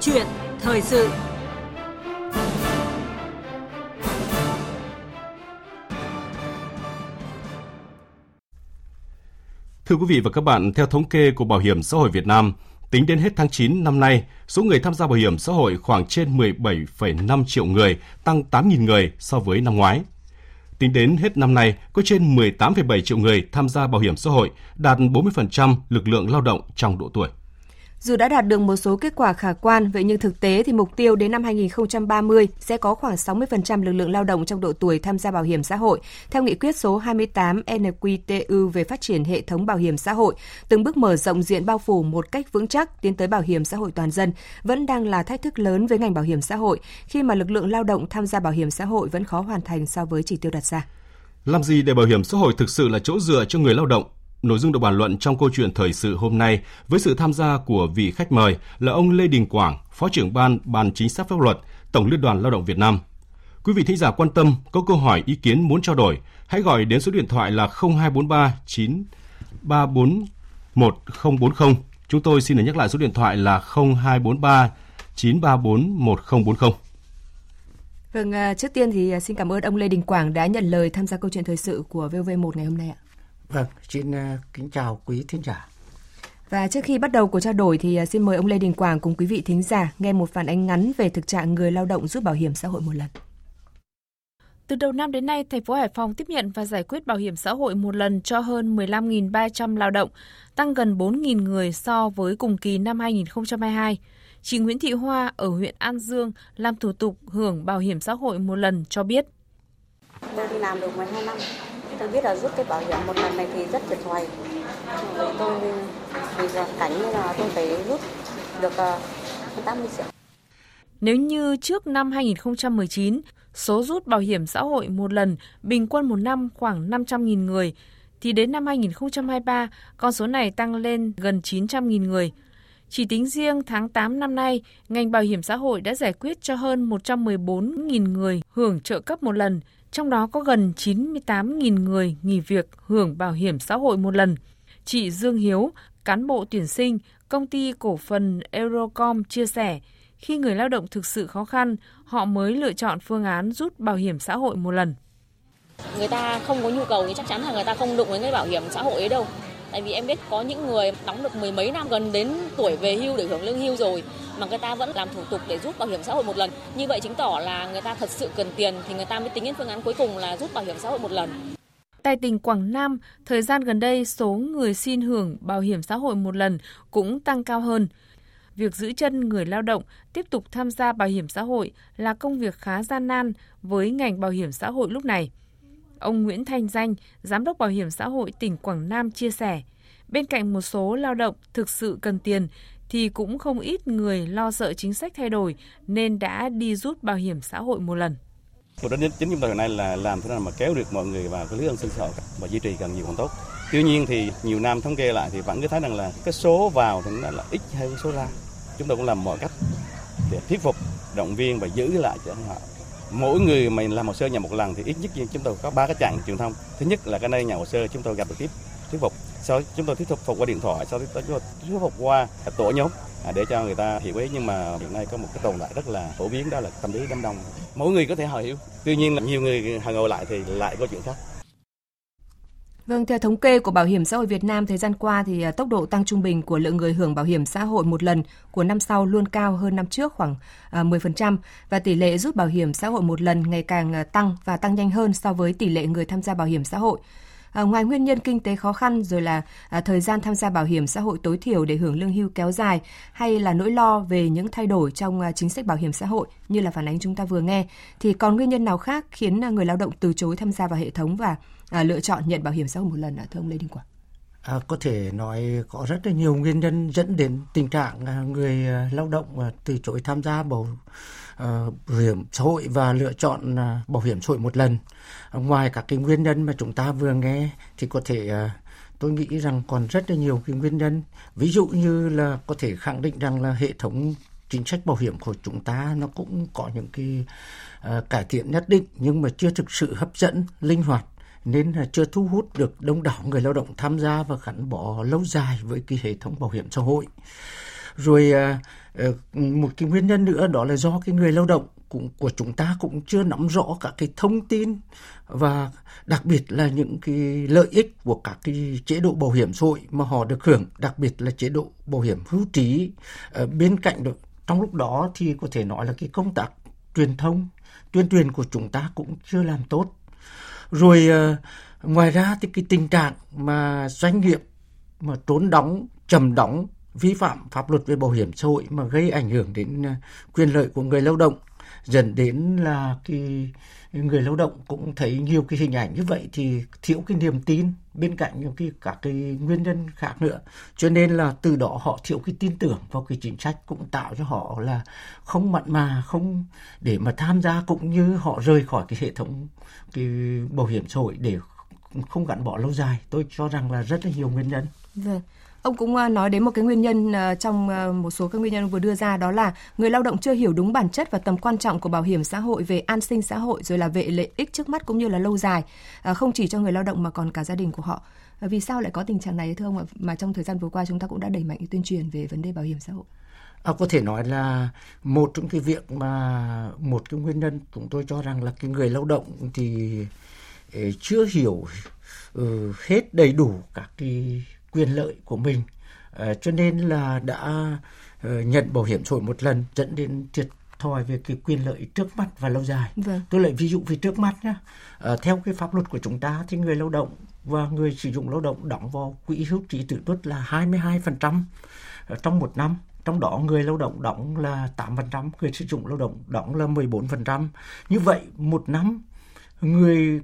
chuyện thời sự. Thưa quý vị và các bạn, theo thống kê của Bảo hiểm xã hội Việt Nam, tính đến hết tháng 9 năm nay, số người tham gia bảo hiểm xã hội khoảng trên 17,5 triệu người, tăng 8.000 người so với năm ngoái. Tính đến hết năm nay, có trên 18,7 triệu người tham gia bảo hiểm xã hội, đạt 40% lực lượng lao động trong độ tuổi. Dù đã đạt được một số kết quả khả quan, vậy nhưng thực tế thì mục tiêu đến năm 2030 sẽ có khoảng 60% lực lượng lao động trong độ tuổi tham gia bảo hiểm xã hội. Theo nghị quyết số 28 NQTU về phát triển hệ thống bảo hiểm xã hội, từng bước mở rộng diện bao phủ một cách vững chắc tiến tới bảo hiểm xã hội toàn dân vẫn đang là thách thức lớn với ngành bảo hiểm xã hội khi mà lực lượng lao động tham gia bảo hiểm xã hội vẫn khó hoàn thành so với chỉ tiêu đặt ra. Làm gì để bảo hiểm xã hội thực sự là chỗ dựa cho người lao động? Nội dung được bàn luận trong câu chuyện thời sự hôm nay với sự tham gia của vị khách mời là ông Lê Đình Quảng, Phó trưởng Ban Chính sách pháp luật, Tổng Liên đoàn Lao động Việt Nam. Quý vị thính giả quan tâm, có câu hỏi, ý kiến muốn trao đổi, hãy gọi đến số điện thoại là 0243 934 1040. Chúng tôi xin được nhắc lại số điện thoại là 0243 934 1040. Vâng, trước tiên thì xin cảm ơn ông Lê Đình Quảng đã nhận lời tham gia câu chuyện thời sự của VOV1 ngày hôm nay ạ. Vâng, xin kính chào quý thính giả. Và trước khi bắt đầu cuộc trao đổi thì xin mời ông Lê Đình Quảng cùng quý vị thính giả nghe một phản ánh ngắn về thực trạng người lao động rút bảo hiểm xã hội một lần. Từ đầu năm đến nay, thành phố Hải Phòng tiếp nhận và giải quyết bảo hiểm xã hội một lần cho hơn 15.300 lao động, tăng gần 4.000 người so với cùng kỳ năm 2022. Chị Nguyễn Thị Hoa ở huyện An Dương làm thủ tục hưởng bảo hiểm xã hội một lần cho biết. Tôi đi làm được 12 năm. Tôi biết là rút cái bảo hiểm một lần này thì rất tuyệt vời. Tôi vì cảnh nên là tôi phải rút được 80 triệu. Nếu như trước năm 2019, số rút bảo hiểm xã hội một lần bình quân một năm khoảng 500.000 người, thì đến năm 2023, con số này tăng lên gần 900.000 người. Chỉ tính riêng tháng 8 năm nay, ngành bảo hiểm xã hội đã giải quyết cho hơn 114.000 người hưởng trợ cấp một lần, trong đó có gần 98.000 người nghỉ việc hưởng bảo hiểm xã hội một lần. Chị Dương Hiếu, cán bộ tuyển sinh, công ty cổ phần Eurocom chia sẻ, khi người lao động thực sự khó khăn, họ mới lựa chọn phương án rút bảo hiểm xã hội một lần. Người ta không có nhu cầu thì chắc chắn là người ta không đụng đến cái bảo hiểm xã hội ấy đâu. Tại vì em biết có những người đóng được mười mấy năm, gần đến tuổi về hưu để hưởng lương hưu rồi mà người ta vẫn làm thủ tục để rút bảo hiểm xã hội một lần. Như vậy chứng tỏ là người ta thật sự cần tiền thì người ta mới tính đến phương án cuối cùng là rút bảo hiểm xã hội một lần. Tại tỉnh Quảng Nam, thời gian gần đây số người xin hưởng bảo hiểm xã hội một lần cũng tăng cao hơn. Việc giữ chân người lao động tiếp tục tham gia bảo hiểm xã hội là công việc khá gian nan với ngành bảo hiểm xã hội lúc này. Ông Nguyễn Thanh Danh, Giám đốc Bảo hiểm xã hội tỉnh Quảng Nam chia sẻ, bên cạnh một số lao động thực sự cần tiền thì cũng không ít người lo sợ chính sách thay đổi nên đã đi rút bảo hiểm xã hội một lần. Một đến chính chúng ta hiện nay là làm thế nào mà kéo được mọi người vào cái lưới an sinh xã hội và duy trì càng nhiều càng tốt. Tuy nhiên thì nhiều năm thống kê lại thì vẫn cứ thấy rằng là cái số vào thì nó là ít hơn số ra. Chúng ta cũng làm mọi cách để thuyết phục, động viên và giữ lại cho họ. Mỗi người mình làm hồ sơ nhà một lần thì ít nhất chúng tôi có 3 cái chặng truyền thông. Thứ nhất là cái nơi nhà hồ sơ chúng tôi gặp được thuyết phục, sau chúng tôi thuyết phục qua điện thoại, sau đó chúng tôi thuyết phục qua tổ nhóm để cho người ta hiểu ý. Nhưng mà hiện nay có một cái tồn tại rất là phổ biến, đó là tâm lý đám đông. Mỗi người có thể họ hiểu, tuy nhiên là nhiều người họ ngồi lại thì lại có chuyện khác. Vâng, theo thống kê của Bảo hiểm xã hội Việt Nam thời gian qua thì tốc độ tăng trung bình của lượng người hưởng bảo hiểm xã hội một lần của năm sau luôn cao hơn năm trước khoảng 10% và tỷ lệ rút bảo hiểm xã hội một lần ngày càng tăng và tăng nhanh hơn so với tỷ lệ người tham gia bảo hiểm xã hội. Ngoài nguyên nhân kinh tế khó khăn rồi là thời gian tham gia bảo hiểm xã hội tối thiểu để hưởng lương hưu kéo dài hay là nỗi lo về những thay đổi trong chính sách bảo hiểm xã hội như là phản ánh chúng ta vừa nghe, thì còn nguyên nhân nào khác khiến người lao động từ chối tham gia vào hệ thống và lựa chọn nhận bảo hiểm xã hội một lần thưa ông Lê Đình Quảng? Có thể nói có rất là nhiều nguyên nhân dẫn đến tình trạng người lao động từ chối tham gia bảo hiểm xã hội và lựa chọn bảo hiểm xã hội một lần. Ngoài các cái nguyên nhân mà chúng ta vừa nghe thì có thể tôi nghĩ rằng còn rất là nhiều cái nguyên nhân. Ví dụ như là có thể khẳng định rằng là hệ thống chính sách bảo hiểm của chúng ta nó cũng có những cái cải thiện nhất định nhưng mà chưa thực sự hấp dẫn, linh hoạt, nên là chưa thu hút được đông đảo người lao động tham gia và gắn bó lâu dài với cái hệ thống bảo hiểm xã hội. Rồi một cái nguyên nhân nữa đó là do cái người lao động của chúng ta cũng chưa nắm rõ các cái thông tin và đặc biệt là những cái lợi ích của các cái chế độ bảo hiểm xã hội mà họ được hưởng, đặc biệt là chế độ bảo hiểm hưu trí. Bên cạnh đó, trong lúc đó thì có thể nói là cái công tác truyền thông, tuyên truyền của chúng ta cũng chưa làm tốt. Rồi ngoài ra thì cái tình trạng mà doanh nghiệp mà trốn đóng, chậm đóng, vi phạm pháp luật về bảo hiểm xã hội mà gây ảnh hưởng đến quyền lợi của người lao động, dẫn đến là cái người lao động cũng thấy nhiều cái hình ảnh như vậy thì thiếu cái niềm tin, bên cạnh những cái các cái nguyên nhân khác nữa, cho nên là từ đó họ thiếu cái tin tưởng vào cái chính sách, cũng tạo cho họ là không mặn mà, không để mà tham gia, cũng như họ rời khỏi cái hệ thống cái bảo hiểm xã hội để không gắn bó lâu dài. Tôi cho rằng là rất là nhiều nguyên nhân. Vâng. Ông cũng nói đến một cái nguyên nhân trong một số các nguyên nhân vừa đưa ra, đó là người lao động chưa hiểu đúng bản chất và tầm quan trọng của bảo hiểm xã hội về an sinh xã hội, rồi là về lợi ích trước mắt cũng như là lâu dài, không chỉ cho người lao động mà còn cả gia đình của họ. Vì sao lại có tình trạng này thưa ông ạ? Mà trong thời gian vừa qua chúng ta cũng đã đẩy mạnh tuyên truyền về vấn đề bảo hiểm xã hội. Có thể nói là một trong cái việc mà một cái nguyên nhân chúng tôi cho rằng là cái người lao động thì chưa hiểu hết đầy đủ các cái quyền lợi của mình, cho nên là đã nhận bảo hiểm xã hội một lần dẫn đến thiệt thòi về cái quyền lợi trước mắt và lâu dài. Vâng. Tôi lại ví dụ về trước mắt nhé. Theo cái pháp luật của chúng ta thì người lao động và người sử dụng lao động đóng vào quỹ hưu trí tử tuất là 22% trong một năm. Trong đó người lao động đóng là 8%, người sử dụng lao động đóng là 14%. Như vậy một năm người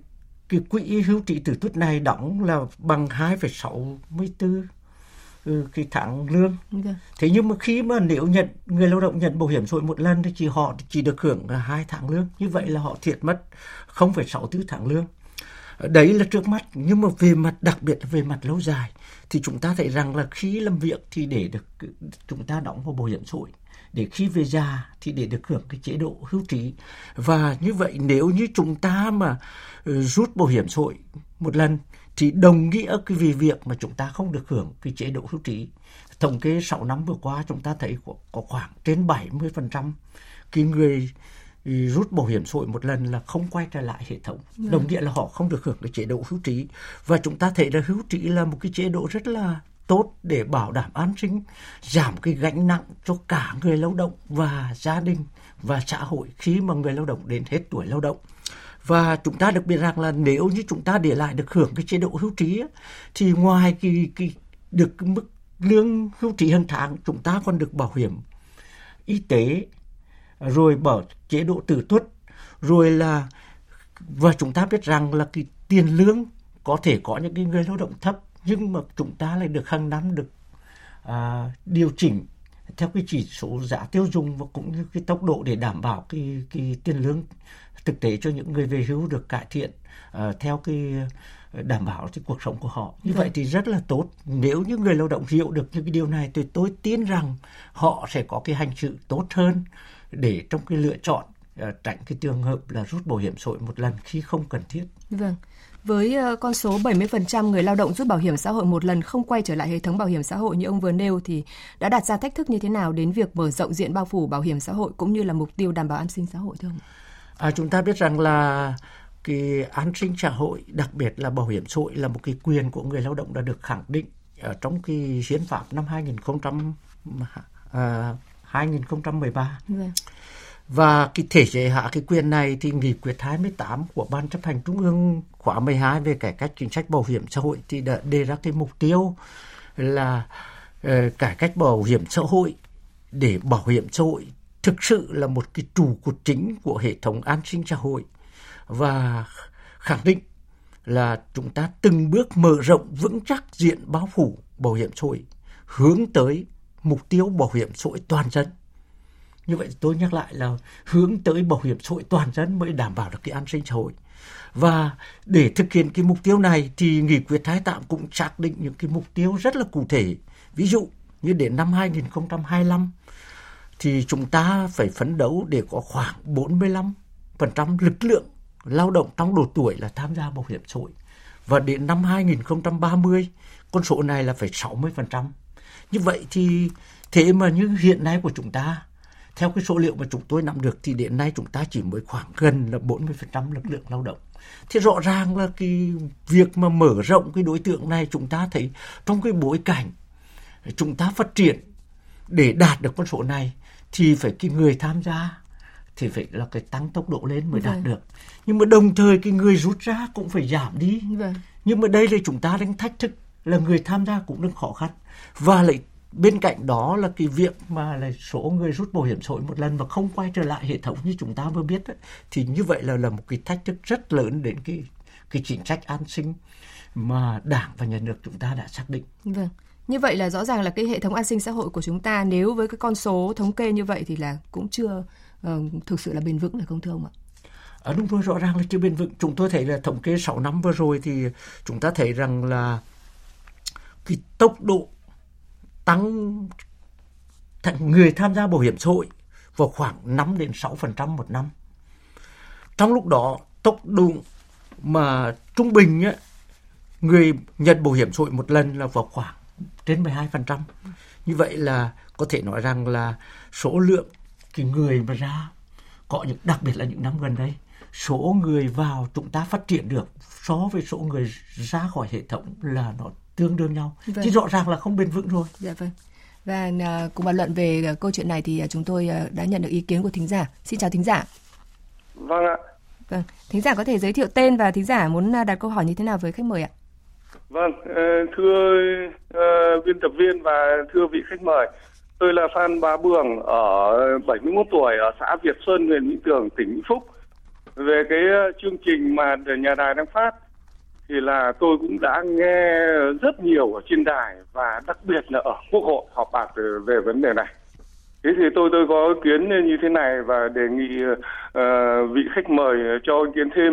cái quỹ hưu trí tử tuất này đóng là bằng 2,64 cái tháng lương. Okay. Thế nhưng mà khi mà nếu nhận người lao động nhận bảo hiểm xã hội một lần thì họ chỉ được hưởng 2 tháng lương. Như vậy là họ thiệt mất 0,64 tháng lương. Đấy là trước mắt, nhưng mà về mặt đặc biệt về mặt lâu dài thì chúng ta thấy rằng là khi làm việc thì để được chúng ta đóng vào bảo hiểm xã hội, để khi về già thì để được hưởng cái chế độ hưu trí. Và như vậy nếu như chúng ta mà rút bảo hiểm xã hội một lần thì đồng nghĩa cái vì việc mà chúng ta không được hưởng cái chế độ hưu trí. Thống kê 6 năm vừa qua chúng ta thấy có khoảng trên 70% cái người rút bảo hiểm xã hội một lần là không quay trở lại hệ thống. Được. Đồng nghĩa là họ không được hưởng cái chế độ hưu trí. Và chúng ta thấy là hưu trí là một cái chế độ rất là tốt để bảo đảm an sinh, giảm cái gánh nặng cho cả người lao động và gia đình và xã hội khi mà người lao động đến hết tuổi lao động. Và chúng ta đặc biệt rằng là nếu như chúng ta để lại được hưởng cái chế độ hưu trí thì ngoài cái được mức lương hưu trí hàng tháng, chúng ta còn được bảo hiểm y tế, rồi bảo chế độ tử tuất, rồi là và chúng ta biết rằng là cái tiền lương có thể có những cái người lao động thấp, nhưng mà chúng ta lại được hàng năm được điều chỉnh theo cái chỉ số giá tiêu dùng và cũng như cái tốc độ để đảm bảo cái tiền lương thực tế cho những người về hưu được cải thiện theo cái đảm bảo cái cuộc sống của họ. Như vậy thì rất là tốt. Nếu như người lao động hiểu được những cái điều này thì tôi tin rằng họ sẽ có cái hành xử tốt hơn để trong cái lựa chọn tránh cái trường hợp là rút bảo hiểm xã hội một lần khi không cần thiết. Vâng. Với con số 70% người lao động rút bảo hiểm xã hội một lần không quay trở lại hệ thống bảo hiểm xã hội như ông vừa nêu thì đã đặt ra thách thức như thế nào đến việc mở rộng diện bao phủ bảo hiểm xã hội cũng như là mục tiêu đảm bảo an sinh xã hội thưa ông? Chúng ta biết rằng là cái an sinh xã hội, đặc biệt là bảo hiểm xã hội là một cái quyền của người lao động đã được khẳng định ở trong cái hiến pháp năm 2013. Vâng. Và cái thể chế hạ cái quyền này thì nghị quyết 28 của Ban Chấp hành Trung ương khóa 12 về cải cách chính sách bảo hiểm xã hội thì đã đề ra cái mục tiêu là cải cách bảo hiểm xã hội để bảo hiểm xã hội thực sự là một cái trụ cột chính của hệ thống an sinh xã hội, và khẳng định là chúng ta từng bước mở rộng vững chắc diện bao phủ bảo hiểm xã hội hướng tới mục tiêu bảo hiểm xã hội toàn dân. Như vậy tôi nhắc lại là hướng tới bảo hiểm xã hội toàn dân mới đảm bảo được cái an sinh xã hội. Và để thực hiện cái mục tiêu này thì nghị quyết 28 cũng xác định những cái mục tiêu rất là cụ thể. Ví dụ như đến năm 2025 thì chúng ta phải phấn đấu để có khoảng 45% lực lượng lao động trong độ tuổi là tham gia bảo hiểm xã hội. Và đến năm 2030 con số này là phải 60%. Như vậy thì Thế mà như hiện nay của chúng ta, theo cái số liệu mà chúng tôi nắm được thì đến nay chúng ta chỉ mới khoảng gần là 40% lực lượng lao động. Thì rõ ràng là cái việc mà mở rộng cái đối tượng này, chúng ta thấy trong cái bối cảnh chúng ta phát triển để đạt được con số này thì phải cái người tham gia thì phải là cái tăng tốc độ lên mới đạt được. Nhưng mà đồng thời cái người rút ra cũng phải giảm đi. Nhưng mà đây là chúng ta đang thách thức là người tham gia cũng đang khó khăn. Và lại bên cạnh đó là cái việc mà là số người rút bảo hiểm xã hội một lần mà không quay trở lại hệ thống như chúng ta vừa biết ấy, thì như vậy là một cái thách thức rất lớn đến cái chính sách an sinh mà Đảng và Nhà nước chúng ta đã xác định. Vâng. Như vậy là rõ ràng là cái hệ thống an sinh xã hội của chúng ta nếu với cái con số thống kê như vậy thì là cũng chưa thực sự là bền vững được, không thưa ông ạ? Đúng rồi, rõ ràng là chưa bền vững. Chúng tôi thấy là thống kê 6 năm vừa rồi thì chúng ta thấy rằng là cái tốc độ tăng người tham gia bảo hiểm xã hội vào khoảng 5 đến 6% một năm. Trong lúc đó, tốc độ mà trung bình ấy, người nhận bảo hiểm xã hội một lần là vào khoảng trên 12%. Như vậy là có thể nói rằng là số lượng cái người mà ra, có những, đặc biệt là những năm gần đây, số người vào chúng ta phát triển được so với số người ra khỏi hệ thống là nó tương đương nhau. Chứ rõ ràng là không bền vững rồi. Dạ vâng. Và cùng bàn luận về câu chuyện này thì chúng tôi đã nhận được ý kiến của thính giả. Xin chào thính giả. Vâng ạ. Vâng. Thính giả có thể giới thiệu tên và thính giả muốn đặt câu hỏi như thế nào với khách mời ạ? Vâng, thưa biên tập viên và thưa vị khách mời, tôi là Phan Bá Bường, ở 71 tuổi, ở xã Việt Sơn, huyện Vĩnh Tường, tỉnh Vĩnh Phúc. Về cái chương trình mà nhà đài đang phát thì là tôi cũng đã nghe rất nhiều ở trên đài và đặc biệt là ở Quốc hội họp bạc về vấn đề này. Thế thì tôi có ý kiến như thế này và đề nghị vị khách mời cho ý kiến thêm.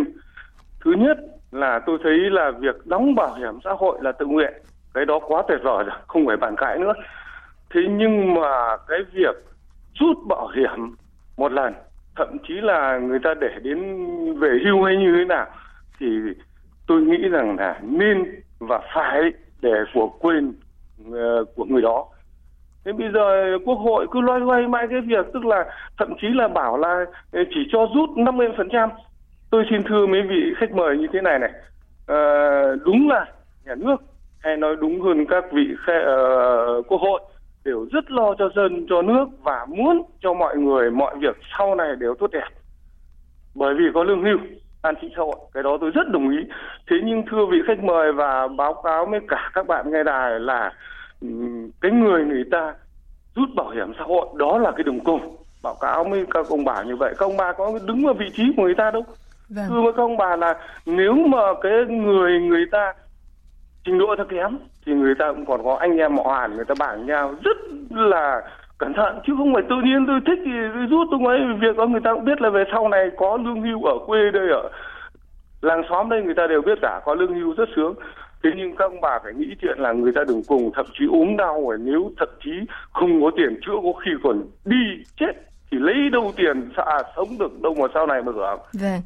Thứ nhất là tôi thấy là việc đóng bảo hiểm xã hội là tự nguyện, cái đó quá tuyệt vời rồi, không phải bàn cãi nữa. Thế nhưng mà cái việc rút bảo hiểm một lần, thậm chí là người ta để đến về hưu hay như thế nào, thì tôi nghĩ rằng là nên và phải để của quyền của người đó. Thế bây giờ Quốc hội cứ loay hoay mãi cái việc, tức là thậm chí là bảo là chỉ cho rút 50%. Tôi xin thưa mấy vị khách mời như thế này này, đúng là nhà nước, hay nói đúng hơn các vị Quốc hội, đều rất lo cho dân, cho nước và muốn cho mọi người, mọi việc sau này đều tốt đẹp. Bởi vì có lương hưu, an sinh xã hội, cái đó tôi rất đồng ý. Thế nhưng thưa vị khách mời và báo cáo với cả các bạn nghe đài là cái người ta rút bảo hiểm xã hội đó là cái đồng công. Báo cáo với các ông bà như vậy, các ông bà có đứng vào vị trí của người ta đâu. Vâng. Thưa với các ông bà là nếu mà cái người ta trình độ thấp kém thì người ta cũng còn có anh em họ hàng, người ta bàn nhau rất là cẩn thận, chứ không phải tự nhiên tôi thích thì tôi rút. Tôi nói việc đó người ta cũng biết là về sau này có lương hưu, ở quê đây, ở làng xóm đây người ta đều biết cả, có lương hưu rất sướng. Thế nhưng các ông bà phải nghĩ chuyện là người ta đừng cùng, thậm chí ốm đau, và nếu thậm chí không có tiền chữa, có khi còn đi chết thì lấy đâu tiền sống được đâu mà sau này mà hưởng. Vâng.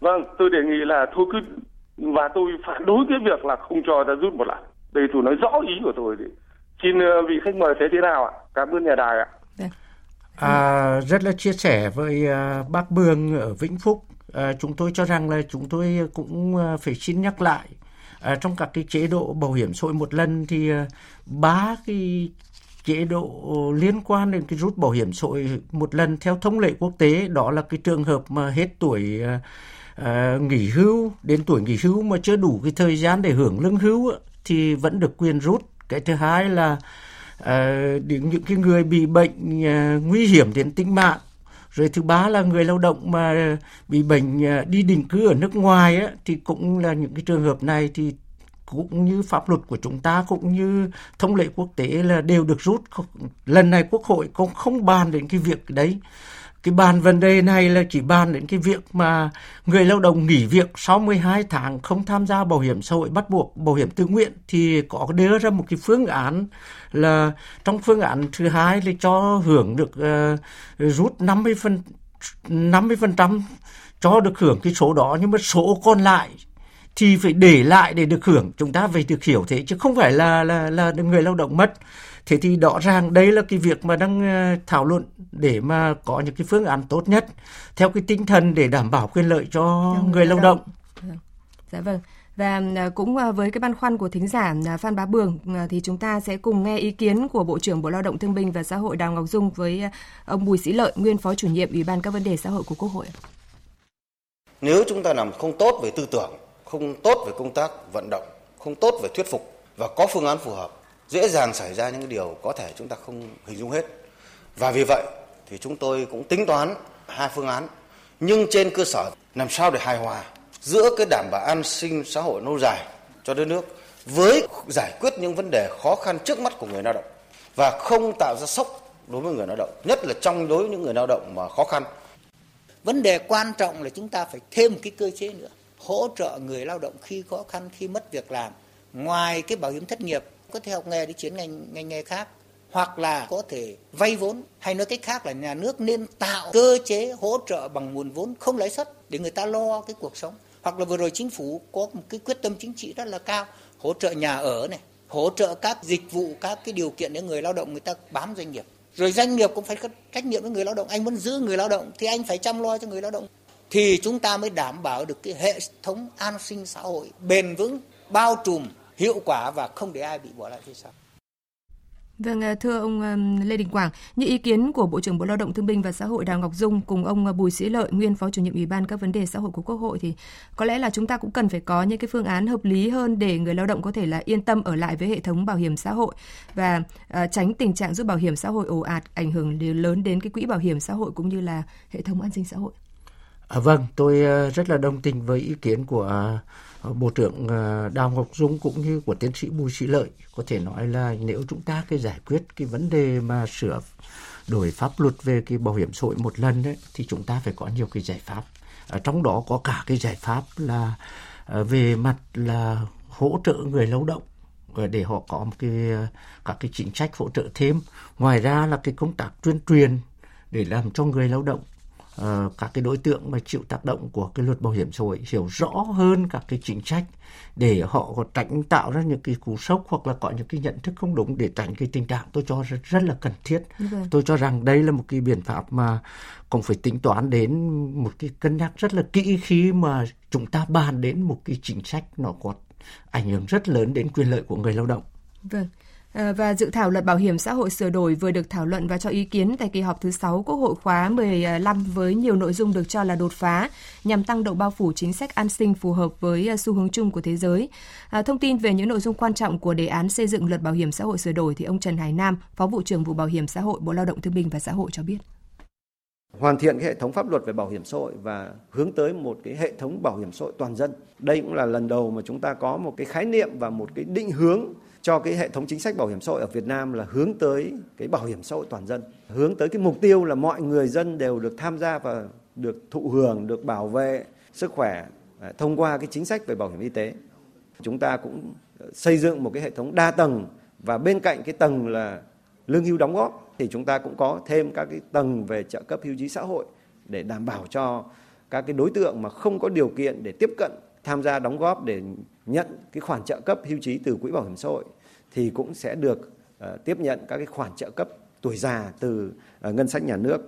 Vâng, tôi đề nghị là thôi cứ, và tôi phản đối cái việc là không cho ta rút một lần. Đây tôi nói rõ ý của tôi. Xin vị khách mời thấy thế nào ạ? Cảm ơn nhà đài ạ. Rất là chia sẻ với bác Bường ở Vĩnh Phúc. Chúng tôi cho rằng là chúng tôi cũng phải xin nhắc lại, trong các cái chế độ bảo hiểm xã hội một lần thì 3 cái chế độ liên quan đến cái rút bảo hiểm xã hội một lần theo thông lệ quốc tế, đó là cái trường hợp mà hết tuổi nghỉ hưu, đến tuổi nghỉ hưu mà chưa đủ cái thời gian để hưởng lương hưu thì vẫn được quyền rút. Cái thứ hai là những cái người bị bệnh nguy hiểm đến tính mạng. Rồi thứ ba là người lao động mà bị bệnh đi định cư ở nước ngoài ấy, thì cũng là những cái trường hợp này thì cũng như pháp luật của chúng ta cũng như thông lệ quốc tế là đều được rút. Lần này Quốc hội cũng không bàn đến cái việc đấy. Cái bàn vấn đề này là chỉ bàn đến cái việc mà người lao động nghỉ việc 62 tháng không tham gia bảo hiểm xã hội bắt buộc, bảo hiểm tự nguyện, thì có đưa ra một cái phương án là trong phương án thứ hai là cho hưởng được rút 50% cho được hưởng cái số đó, nhưng mà số còn lại thì phải để lại để được hưởng. Chúng ta phải được hiểu thế chứ không phải là người lao động mất. Thế thì rõ ràng đây là cái việc mà đang thảo luận để mà có những cái phương án tốt nhất theo cái tinh thần để đảm bảo quyền lợi cho người lao động. Dạ vâng. Và cũng với cái băn khoăn của thính giả Phan Bá Bường thì chúng ta sẽ cùng nghe ý kiến của Bộ trưởng Bộ Lao động Thương binh và Xã hội Đào Ngọc Dung với ông Bùi Sĩ Lợi, nguyên Phó Chủ nhiệm Ủy ban các vấn đề xã hội của Quốc hội. Nếu chúng ta làm không tốt về tư tưởng, không tốt về công tác vận động, không tốt về thuyết phục và có phương án phù hợp, dễ dàng xảy ra những điều có thể chúng ta không hình dung hết. Và vì vậy thì chúng tôi cũng tính toán hai phương án, nhưng trên cơ sở làm sao để hài hòa giữa cái đảm bảo an sinh xã hội lâu dài cho đất nước với giải quyết những vấn đề khó khăn trước mắt của người lao động và không tạo ra sốc đối với người lao động, nhất là đối với những người lao động mà khó khăn. Vấn đề quan trọng là chúng ta phải thêm cái cơ chế nữa, hỗ trợ người lao động khi khó khăn, khi mất việc làm. Ngoài cái bảo hiểm thất nghiệp, có thể học nghề để chuyển ngành nghề khác, hoặc là có thể vay vốn, hay nói cách khác là nhà nước nên tạo cơ chế hỗ trợ bằng nguồn vốn không lãi suất để người ta lo cái cuộc sống. Hoặc là vừa rồi chính phủ có một cái quyết tâm chính trị rất là cao, hỗ trợ nhà ở này, hỗ trợ các dịch vụ, các cái điều kiện để người lao động người ta bám doanh nghiệp. Rồi doanh nghiệp cũng phải có trách nhiệm với người lao động, anh muốn giữ người lao động thì anh phải chăm lo cho người lao động. Thì chúng ta mới đảm bảo được cái hệ thống an sinh xã hội bền vững, bao trùm, hiệu quả và không để ai bị bỏ lại phía sau. Vâng, thưa ông Lê Đình Quảng, những ý kiến của Bộ trưởng Bộ Lao động Thương binh và Xã hội Đào Ngọc Dung cùng ông Bùi Sĩ Lợi, nguyên Phó Chủ nhiệm Ủy ban các vấn đề xã hội của Quốc hội thì có lẽ là chúng ta cũng cần phải có những cái phương án hợp lý hơn để người lao động có thể là yên tâm ở lại với hệ thống bảo hiểm xã hội và tránh tình trạng giúp bảo hiểm xã hội ồ ạt ảnh hưởng lớn đến cái quỹ bảo hiểm xã hội cũng như là hệ thống an sinh xã hội. Vâng, tôi rất là đồng tình với ý kiến của Bộ trưởng Đào Ngọc Dung cũng như của tiến sĩ Bùi Sĩ Lợi. Có thể nói là nếu chúng ta cái giải quyết cái vấn đề mà sửa đổi pháp luật về cái bảo hiểm xã hội một lần đấy, thì chúng ta phải có nhiều cái giải pháp. Trong đó có cả cái giải pháp là về mặt là hỗ trợ người lao động để họ có một các cái chính sách hỗ trợ thêm. Ngoài ra là cái công tác tuyên truyền để làm cho người lao động, các cái đối tượng mà chịu tác động của cái luật bảo hiểm xã hội hiểu rõ hơn các cái chính sách để họ tránh tạo ra những cái cú sốc hoặc là có những cái nhận thức không đúng để tránh cái tình trạng, tôi cho rất là cần thiết. Tôi cho rằng đây là một cái biện pháp mà cũng phải tính toán đến, một cái cân nhắc rất là kỹ khi mà chúng ta bàn đến một cái chính sách nó có ảnh hưởng rất lớn đến quyền lợi của người lao động. Vâng. Và dự thảo luật bảo hiểm xã hội sửa đổi vừa được thảo luận và cho ý kiến tại kỳ họp thứ 6 Quốc hội khóa 15 với nhiều nội dung được cho là đột phá nhằm tăng độ bao phủ chính sách an sinh phù hợp với xu hướng chung của thế giới. Thông tin về những nội dung quan trọng của đề án xây dựng luật bảo hiểm xã hội sửa đổi thì ông Trần Hải Nam, Phó Vụ trưởng Vụ Bảo hiểm xã hội, Bộ Lao động Thương binh và Xã hội cho biết. Hoàn thiện cái hệ thống pháp luật về bảo hiểm xã hội và hướng tới một cái hệ thống bảo hiểm xã hội toàn dân. Đây cũng là lần đầu mà chúng ta có một cái khái niệm và một cái định hướng cho cái hệ thống chính sách bảo hiểm xã hội ở Việt Nam là hướng tới cái bảo hiểm xã hội toàn dân, hướng tới cái mục tiêu là mọi người dân đều được tham gia và được thụ hưởng, được bảo vệ sức khỏe thông qua cái chính sách về bảo hiểm y tế. Chúng ta cũng xây dựng một cái hệ thống đa tầng và bên cạnh cái tầng là lương hưu đóng góp thì chúng ta cũng có thêm các cái tầng về trợ cấp hưu trí xã hội để đảm bảo cho các cái đối tượng mà không có điều kiện để tiếp cận tham gia đóng góp để nhận cái khoản trợ cấp hưu trí từ quỹ bảo hiểm xã hội thì cũng sẽ được tiếp nhận các cái khoản trợ cấp tuổi già từ ngân sách nhà nước.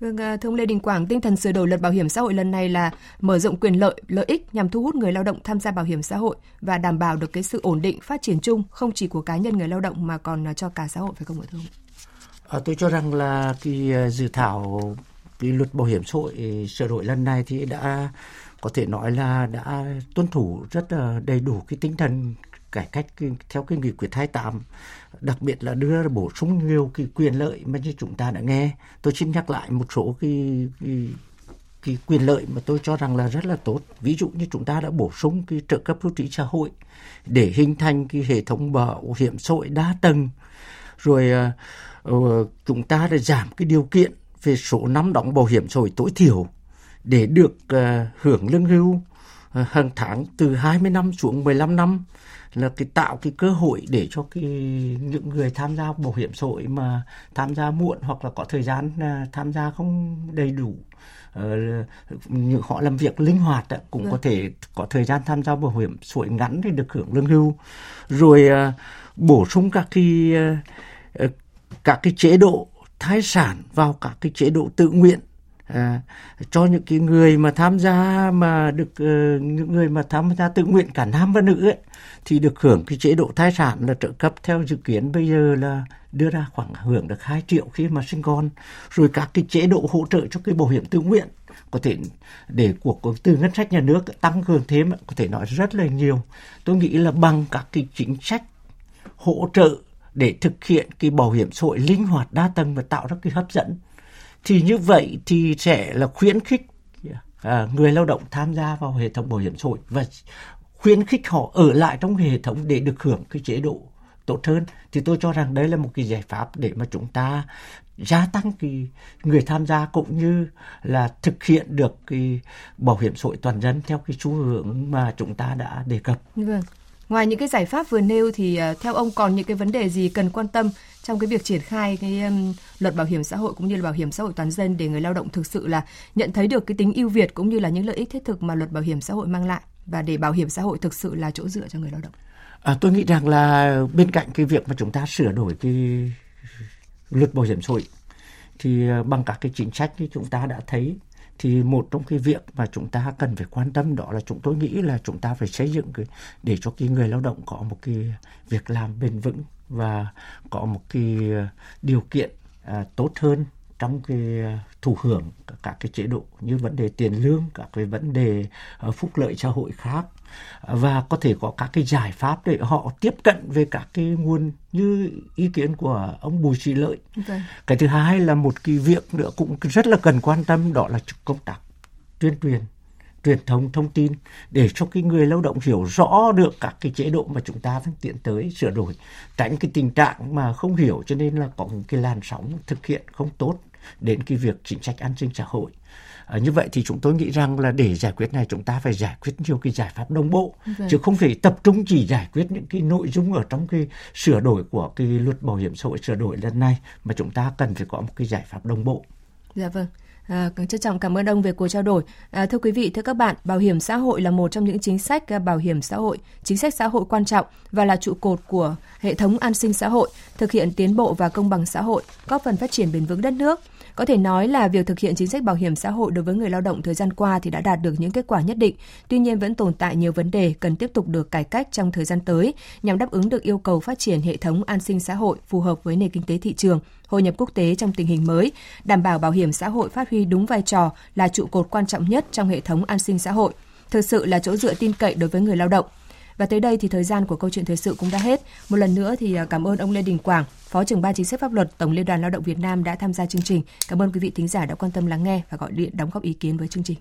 Vâng, thưa ông Lê Đình Quảng, tinh thần sửa đổi luật bảo hiểm xã hội lần này là mở rộng quyền lợi ích nhằm thu hút người lao động tham gia bảo hiểm xã hội và đảm bảo được cái sự ổn định phát triển chung không chỉ của cá nhân người lao động mà còn cho cả xã hội, phải không ạ thưa ông? Tôi cho rằng là cái dự thảo cái luật bảo hiểm xã hội sửa đổi lần này thì đã có thể nói là đã tuân thủ rất là đầy đủ cái tinh thần cải cách theo cái nghị quyết 28, đặc biệt là đưa bổ sung nhiều cái quyền lợi mà như chúng ta đã nghe. Tôi xin nhắc lại một số cái quyền lợi mà tôi cho rằng là rất là tốt. Ví dụ như chúng ta đã bổ sung cái trợ cấp hưu trí xã hội để hình thành cái hệ thống bảo hiểm xã hội đa tầng. Rồi chúng ta đã giảm cái điều kiện về số năm đóng bảo hiểm xã hội tối thiểu để được hưởng lương hưu, hàng tháng từ 20 năm xuống 15 năm là cái tạo cái cơ hội để cho cái những người tham gia bảo hiểm xã hội mà tham gia muộn hoặc là có thời gian tham gia không đầy đủ, họ làm việc linh hoạt cũng có thể có thời gian tham gia bảo hiểm xã hội ngắn để được hưởng lương hưu. Rồi bổ sung các cái chế độ thai sản vào các cái chế độ tự nguyện cho những cái người mà tham gia mà được những người mà tham gia tự nguyện cả nam và nữ ấy, thì được hưởng cái chế độ thai sản là trợ cấp theo dự kiến bây giờ là đưa ra khoảng hưởng được 2 triệu khi mà sinh con. Rồi các cái chế độ hỗ trợ cho cái bảo hiểm tự nguyện có thể để của từ ngân sách nhà nước tăng cường thêm, có thể nói rất là nhiều. Tôi nghĩ là bằng các cái chính sách hỗ trợ để thực hiện cái bảo hiểm xã hội linh hoạt đa tầng và tạo ra cái hấp dẫn, thì như vậy thì sẽ là khuyến khích người lao động tham gia vào hệ thống bảo hiểm xã hội và khuyến khích họ ở lại trong hệ thống để được hưởng cái chế độ tốt hơn. Thì tôi cho rằng đấy là một cái giải pháp để mà chúng ta gia tăng cái người tham gia cũng như là thực hiện được cái bảo hiểm xã hội toàn dân theo cái xu hướng mà chúng ta đã đề cập. Vâng. Ngoài những cái giải pháp vừa nêu thì theo ông còn những cái vấn đề gì cần quan tâm trong cái việc triển khai cái luật bảo hiểm xã hội cũng như là bảo hiểm xã hội toàn dân để người lao động thực sự là nhận thấy được cái tính ưu việt cũng như là những lợi ích thiết thực mà luật bảo hiểm xã hội mang lại và để bảo hiểm xã hội thực sự là chỗ dựa cho người lao động? Tôi nghĩ rằng là bên cạnh cái việc mà chúng ta sửa đổi cái luật bảo hiểm xã hội thì bằng các cái chính sách thì chúng ta đã thấy, thì một trong cái việc mà chúng ta cần phải quan tâm đó là chúng tôi nghĩ là chúng ta phải xây dựng để cho cái người lao động có một cái việc làm bền vững và có một cái điều kiện tốt hơn trong cái thụ hưởng các cái chế độ như vấn đề tiền lương, các cái vấn đề phúc lợi xã hội khác, và có thể có các cái giải pháp để họ tiếp cận về các cái nguồn như ý kiến của ông Bùi Sĩ Lợi. Okay. Cái thứ hai là một cái việc nữa cũng rất là cần quan tâm đó là công tác tuyên truyền, truyền thông, thông tin để cho cái người lao động hiểu rõ được các cái chế độ mà chúng ta đang tiến tới sửa đổi, tránh cái tình trạng mà không hiểu cho nên là có một cái làn sóng thực hiện không tốt đến cái việc chính sách an sinh xã hội. Như vậy thì chúng tôi nghĩ rằng là để giải quyết này chúng ta phải giải quyết nhiều cái giải pháp đồng bộ, chứ không thể tập trung chỉ giải quyết những cái nội dung ở trong cái sửa đổi của cái luật bảo hiểm xã hội sửa đổi lần này, mà chúng ta cần phải có một cái giải pháp đồng bộ. Dạ vâng. Trân trọng cảm ơn ông về cuộc trao đổi. Thưa quý vị, thưa các bạn, bảo hiểm xã hội là một trong những chính sách bảo hiểm xã hội, chính sách xã hội quan trọng và là trụ cột của hệ thống an sinh xã hội, thực hiện tiến bộ và công bằng xã hội, góp phần phát triển bền vững đất nước. Có thể nói là việc thực hiện chính sách bảo hiểm xã hội đối với người lao động thời gian qua thì đã đạt được những kết quả nhất định. Tuy nhiên vẫn tồn tại nhiều vấn đề cần tiếp tục được cải cách trong thời gian tới nhằm đáp ứng được yêu cầu phát triển hệ thống an sinh xã hội phù hợp với nền kinh tế thị trường, hội nhập quốc tế trong tình hình mới, đảm bảo bảo hiểm xã hội phát huy đúng vai trò là trụ cột quan trọng nhất trong hệ thống an sinh xã hội, thực sự là chỗ dựa tin cậy đối với người lao động. Và tới đây thì thời gian của câu chuyện thời sự cũng đã hết. Một lần nữa thì cảm ơn ông Lê Đình Quảng, Phó trưởng Ban Chính sách pháp luật, Tổng Liên đoàn Lao động Việt Nam đã tham gia chương trình. Cảm ơn quý vị thính giả đã quan tâm lắng nghe và gọi điện đóng góp ý kiến với chương trình.